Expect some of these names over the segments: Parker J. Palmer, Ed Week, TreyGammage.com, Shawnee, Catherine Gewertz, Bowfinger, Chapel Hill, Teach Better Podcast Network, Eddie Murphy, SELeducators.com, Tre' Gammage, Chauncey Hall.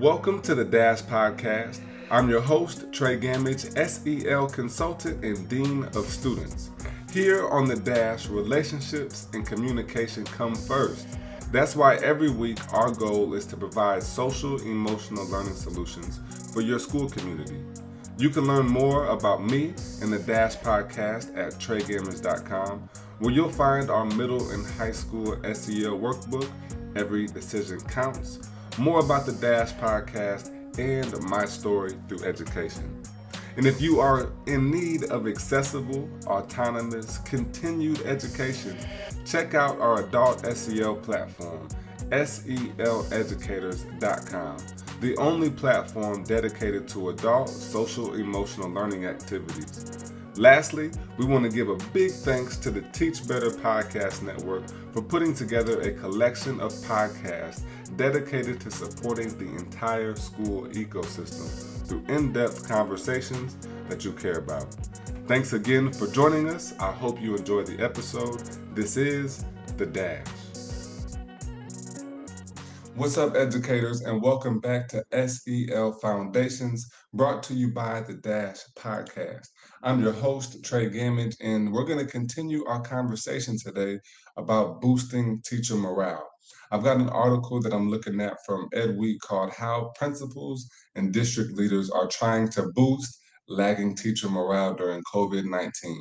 Welcome to the Dash Podcast. I'm your host, Tre' Gammage, SEL Consultant and Dean of Students. Here on the Dash, relationships and communication come first. That's why every week our goal is to provide social emotional learning solutions for your school community. You can learn more about me and the Dash Podcast at TreyGammage.com, where you'll find our middle and high school SEL workbook, Every Decision Counts, more about the Dash Podcast, and my story through education. And if you are in need of accessible, autonomous, continued education, check out our adult SEL platform, SELeducators.com, the only platform dedicated to adult social emotional learning activities. Lastly, we want to give a big thanks to the Teach Better Podcast Network for putting together a collection of podcasts dedicated to supporting the entire school ecosystem through in-depth conversations that you care about. Thanks again for joining us. I hope you enjoy the episode. This is The Dash. What's up, educators, and welcome back to SEL Foundations, brought to you by the Dash Podcast. I'm your host, Tre' Gammage, and we're going to continue our conversation today about boosting teacher morale. I've got an article that I'm looking at from Ed Week called How Principals and District Leaders Are Trying to Boost Lagging Teacher Morale During COVID-19.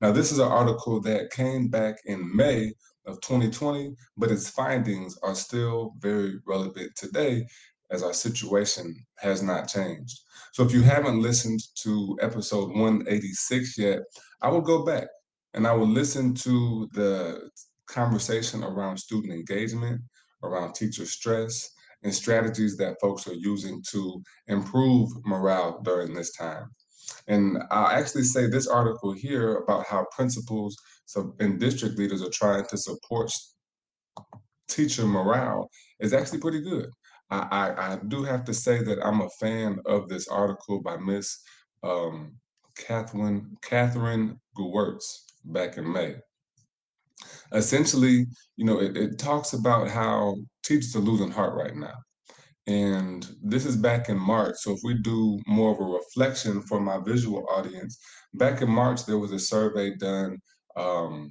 Now, this is an article that came back in May of 2020, but its findings are still very relevant today, as our situation has not changed. So if you haven't listened to episode 186 yet, I will go back and I will listen to the conversation around student engagement, around teacher stress, and strategies that folks are using to improve morale during this time. And I'll actually say this article here about how principals and district leaders are trying to support teacher morale is actually pretty good. I do have to say that I'm a fan of this article by Miss Catherine Gewertz back in May. Essentially, you know, it talks about how teachers are losing heart right now. And this is back in March. So if we do more of a reflection for my visual audience, back in March, there was a survey done and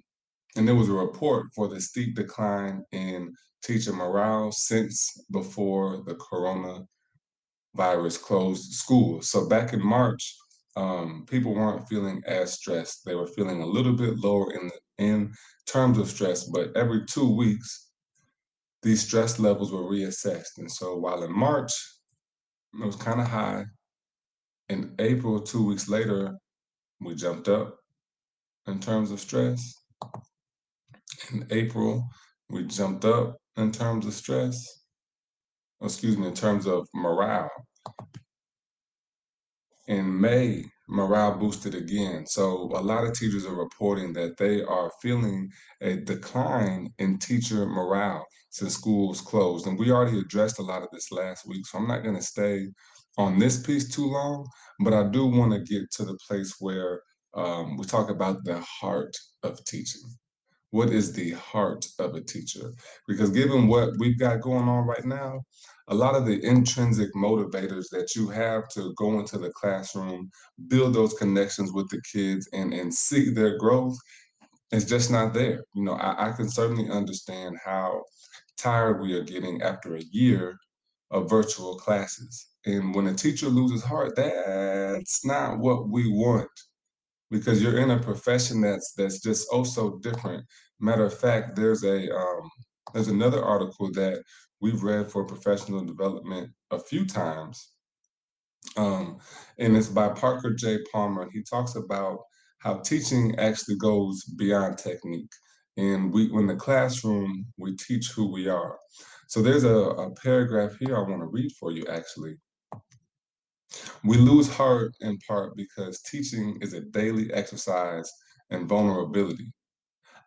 there was a report for the steep decline in teacher morale since before the coronavirus closed school. So back in March, people weren't feeling as stressed. They were feeling a little bit lower in terms of stress, but every 2 weeks, these stress levels were reassessed. And so while in March, it was kind of high, in April, 2 weeks later, we jumped up in terms of stress. In April, we jumped up in terms of stress, in terms of morale. In May, morale boosted again. So a lot of teachers are reporting that they are feeling a decline in teacher morale since schools closed. And we already addressed a lot of this last week, so I'm not gonna stay on this piece too long, but I do wanna get to the place where we talk about the heart of teaching. What is the heart of a teacher? Because given what we've got going on right now, a lot of the intrinsic motivators that you have to go into the classroom, build those connections with the kids and see their growth is just not there. You know, I can certainly understand how tired we are getting after a year of virtual classes. And when a teacher loses heart, that's not what we want. Because you're in a profession that's just so different. Matter of fact, there's another article that we've read for professional development a few times, and it's by Parker J. Palmer, and he talks about how teaching actually goes beyond technique. And in the classroom, we teach who we are. So there's a paragraph here I want to read for you, actually. We lose heart in part because teaching is a daily exercise in vulnerability.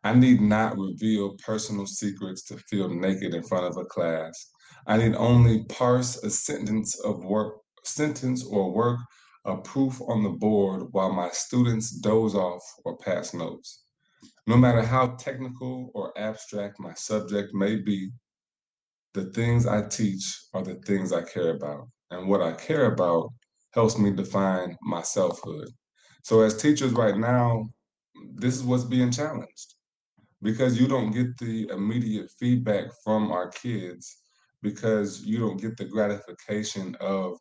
I need not reveal personal secrets to feel naked in front of a class. I need only parse a sentence or work of proof on the board while my students doze off or pass notes. No matter how technical or abstract my subject may be, the things I teach are the things I care about, and what I care about helps me define my selfhood. So as teachers right now, this is what's being challenged, because you don't get the immediate feedback from our kids, because you don't get the gratification of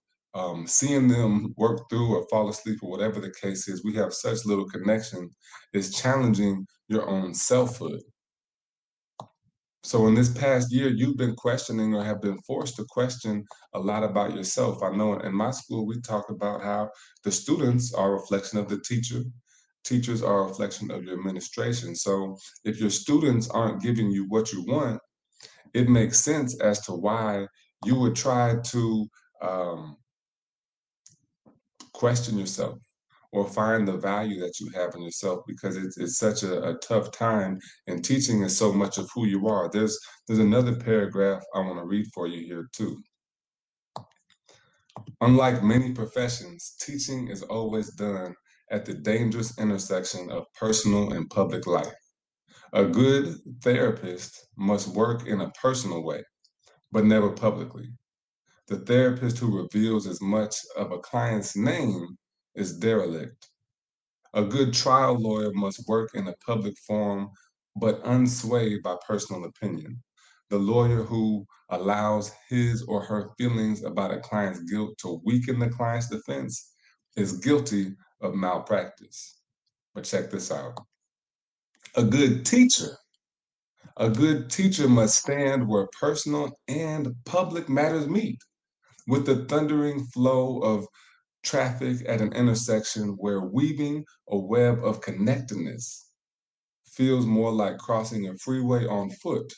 seeing them work through or fall asleep or whatever the case is. We have such little connection. It's challenging your own selfhood. So in this past year, you've been questioning or have been forced to question a lot about yourself. I know in my school, we talk about how the students are a reflection of the teacher. Teachers are a reflection of your administration. So if your students aren't giving you what you want, it makes sense as to why you would try to question yourself or find the value that you have in yourself, because it's such a tough time, and teaching is so much of who you are. There's another paragraph I want to read for you here too. Unlike many professions, teaching is always done at the dangerous intersection of personal and public life. A good therapist must work in a personal way, but never publicly. The therapist who reveals as much of a client's name is derelict. A good trial lawyer must work in a public forum, but unswayed by personal opinion. The lawyer who allows his or her feelings about a client's guilt to weaken the client's defense is guilty of malpractice. But check this out. A good teacher must stand where personal and public matters meet, with the thundering flow of traffic at an intersection where weaving a web of connectedness feels more like crossing a freeway on foot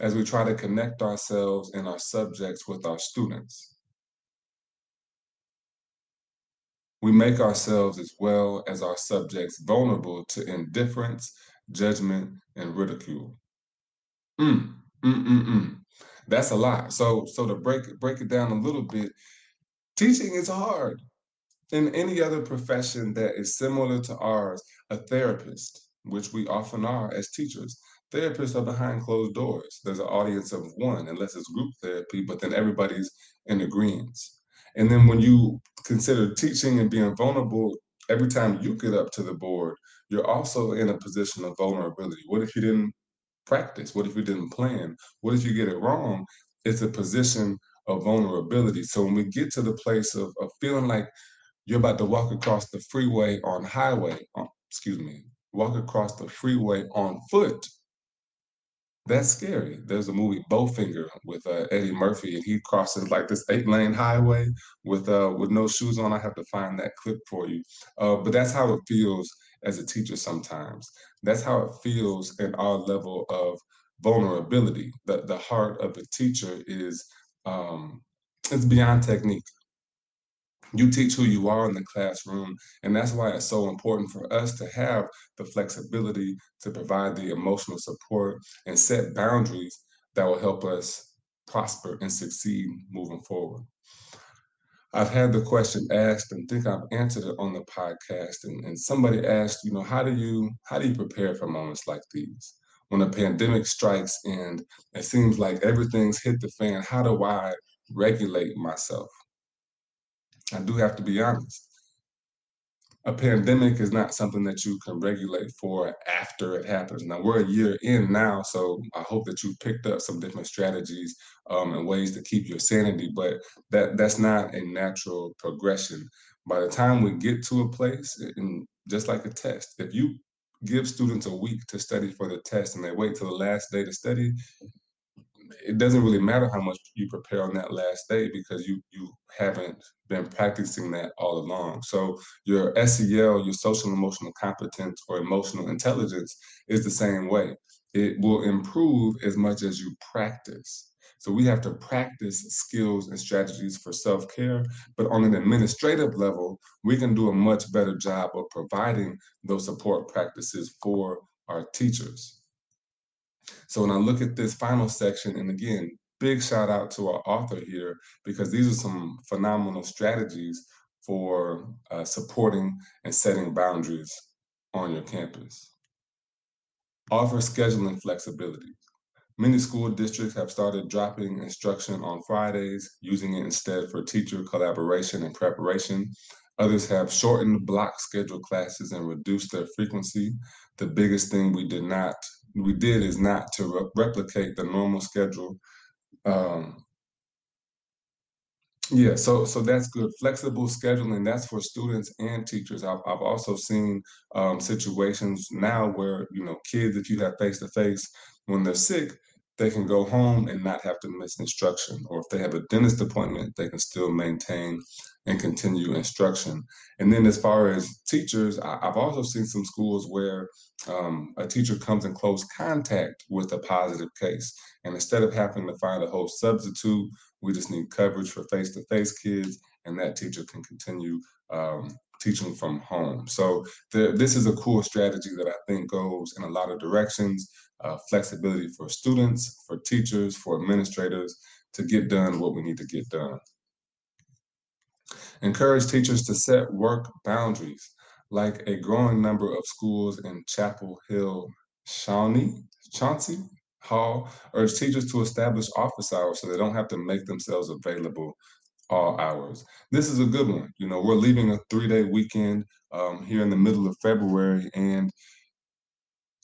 as we try to connect ourselves and our subjects with our students. We make ourselves as well as our subjects vulnerable to indifference, judgment, and ridicule. That's a lot. So to break it down a little bit, teaching is hard. In any other profession that is similar to ours, a therapist, which we often are as teachers, therapists are behind closed doors. There's an audience of one, unless it's group therapy, but then everybody's in agreement. And then when you consider teaching and being vulnerable, every time you get up to the board, you're also in a position of vulnerability. What if you didn't practice? What if you didn't plan? What if you get it wrong? It's a position of vulnerability. So when we get to the place of feeling like you're about to walk across the freeway on foot, that's scary. There's a movie, Bowfinger, with Eddie Murphy, and he crosses like this 8-lane highway with no shoes on. I have to find that clip for you. But that's how it feels as a teacher sometimes. That's how it feels in our level of vulnerability. The heart of a teacher is it's beyond technique. You teach who you are in the classroom, and that's why it's so important for us to have the flexibility to provide the emotional support and set boundaries that will help us prosper and succeed moving forward. I've had the question asked and think I've answered it on the podcast, and somebody asked, how do you prepare for moments like these? When a pandemic strikes and it seems like everything's hit the fan, how do I regulate myself? I do have to be honest. A pandemic is not something that you can regulate for after it happens. Now, we're a year in now, so I hope that you've picked up some different strategies and ways to keep your sanity, but that's not a natural progression. By the time we get to a place, and just like a test, if you give students a week to study for the test and they wait till the last day to study, it doesn't really matter how much you prepare on that last day, because you haven't been practicing that all along. So your SEL, your social emotional competence or emotional intelligence, is the same way. It will improve as much as you practice. So we have to practice skills and strategies for self-care, but on an administrative level, we can do a much better job of providing those support practices for our teachers. So when I look at this final section, and again, big shout out to our author here, because these are some phenomenal strategies for supporting and setting boundaries on your campus. Offer scheduling flexibility. Many school districts have started dropping instruction on Fridays, using it instead for teacher collaboration and preparation. Others have shortened block schedule classes and reduced their frequency. The biggest thing we did is not to replicate the normal schedule. So that's good. Flexible scheduling, that's for students and teachers. I've also seen situations now where, you know, kids, if you have face-to-face, when they're sick, they can go home and not have to miss instruction. Or if they have a dentist appointment, they can still maintain and continue instruction. And then as far as teachers, I've also seen some schools where a teacher comes in close contact with a positive case. And instead of having to find a whole substitute, we just need coverage for face-to-face kids, and that teacher can continue teaching from home. So this is a cool strategy that I think goes in a lot of directions. Flexibility for students, for teachers, for administrators to get done what we need to get done. Encourage teachers to set work boundaries. Like a growing number of schools in Chapel Hill, Shawnee, Chauncey Hall urge teachers to establish office hours so they don't have to make themselves available all hours. This is a good one. You know, we're leaving a 3-day weekend here in the middle of February, and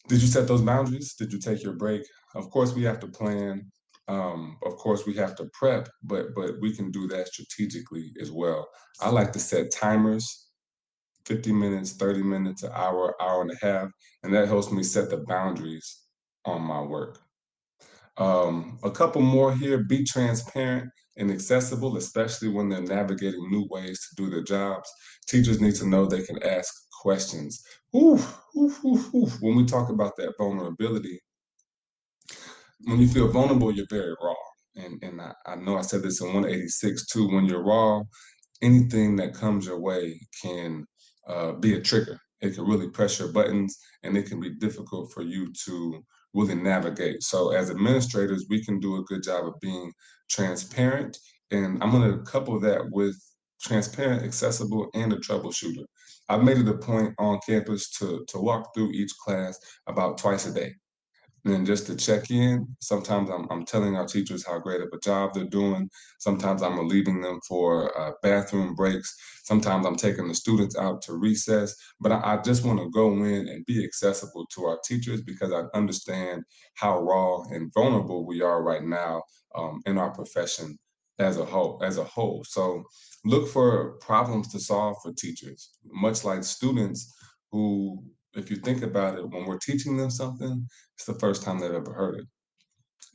did you set those boundaries? Did you take your break? Of course, we have to plan. Of course, we have to prep, but we can do that strategically as well. I like to set timers, 50 minutes, 30 minutes, an hour, hour and a half, and that helps me set the boundaries on my work. A couple more here. Be transparent and accessible, especially when they're navigating new ways to do their jobs. Teachers need to know they can ask questions. When we talk about that vulnerability, when you feel vulnerable, you're very raw. And I know I said this in 186 too, when you're raw, anything that comes your way can be a trigger. It can really press your buttons, and it can be difficult for you to really navigate. So as administrators, we can do a good job of being transparent. And I'm going to couple that with transparent, accessible, and a troubleshooter. I've made it a point on campus to walk through each class about twice a day. And just to check in, sometimes I'm telling our teachers how great of a job they're doing. Sometimes I'm relieving them for bathroom breaks. Sometimes I'm taking the students out to recess. But I just want to go in and be accessible to our teachers, because I understand how raw and vulnerable we are right now in our profession as a whole. So look for problems to solve for teachers, much like students who, if you think about it, when we're teaching them something, it's the first time they've ever heard it.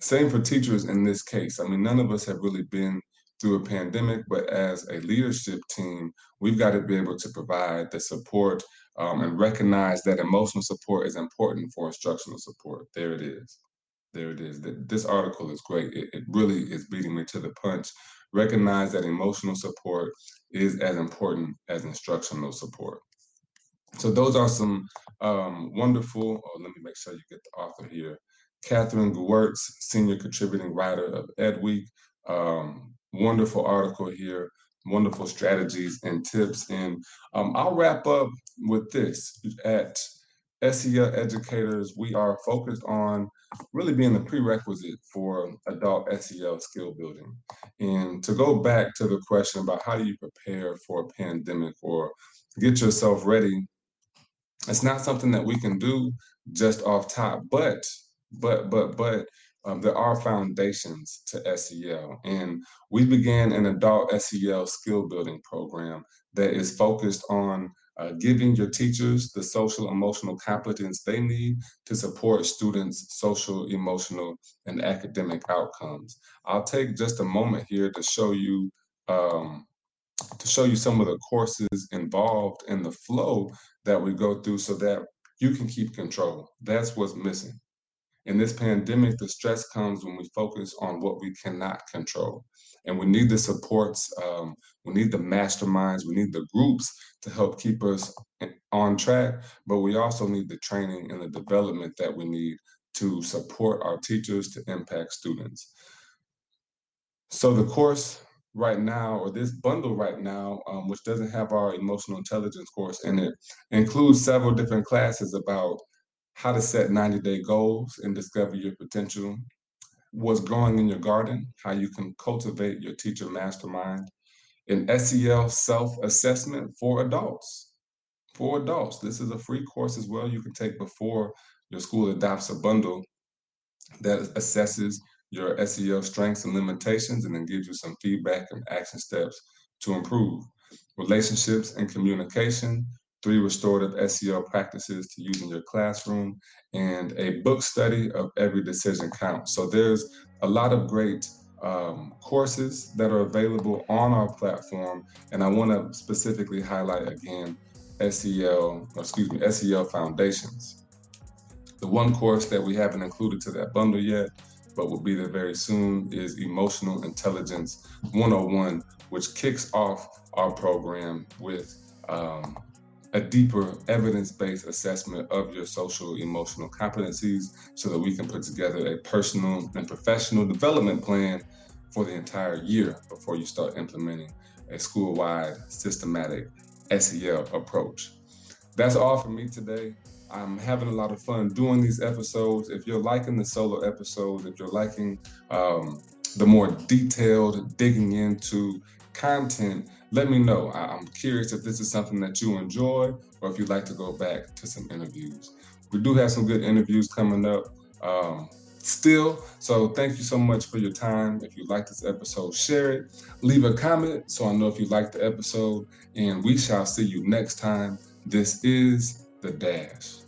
Same for teachers in this case. I mean, none of us have really been through a pandemic, but as a leadership team, we've got to be able to provide the support and recognize that emotional support is important for instructional support. There it is. This article is great. It really is beating me to the punch. Recognize that emotional support is as important as instructional support. So those are some wonderful, let me make sure you get the author here, Catherine Gewertz, senior contributing writer of Ed Week. Wonderful article here, wonderful strategies and tips. And I'll wrap up with this. At SEL Educators, we are focused on really being the prerequisite for adult SEL skill building. And to go back to the question about how do you prepare for a pandemic or get yourself ready, it's not something that we can do just off top, but there are foundations to SEL. And we began an adult SEL skill building program that is focused on giving your teachers the social emotional competence they need to support students' social, emotional, and academic outcomes. I'll take just a moment here to show you some of the courses involved in the flow that we go through so that you can keep control. That's what's missing. In this pandemic, the stress comes when we focus on what we cannot control. And we need the supports, we need the masterminds, we need the groups to help keep us on track, but we also need the training and the development that we need to support our teachers to impact students. So the course right now, or this bundle right now, which doesn't have our emotional intelligence course in it, includes several different classes about how to set 90-day goals and discover your potential, what's growing in your garden, how you can cultivate your teacher mastermind, an SEL self-assessment for adults. For adults, this is a free course as well you can take before your school adopts a bundle that assesses your SEL strengths and limitations and then gives you some feedback and action steps to improve. Relationships and communication, 3 restorative SEL practices to use in your classroom, and a book study of Every Decision Counts. So there's a lot of great courses that are available on our platform. And I want to specifically highlight again, SEL Foundations. The one course that we haven't included to that bundle yet, but will be there very soon, is Emotional Intelligence 101, which kicks off our program with a deeper evidence-based assessment of your social emotional competencies so that we can put together a personal and professional development plan for the entire year before you start implementing a school-wide systematic SEL approach. That's all for me today. I'm having a lot of fun doing these episodes. If you're liking the solo episodes, if you're liking the more detailed digging into content, let me know. I'm curious if this is something that you enjoy or if you'd like to go back to some interviews. We do have some good interviews coming up still. So thank you so much for your time. If you like this episode, share it. Leave a comment so I know if you like the episode, and we shall see you next time. This is The Dash.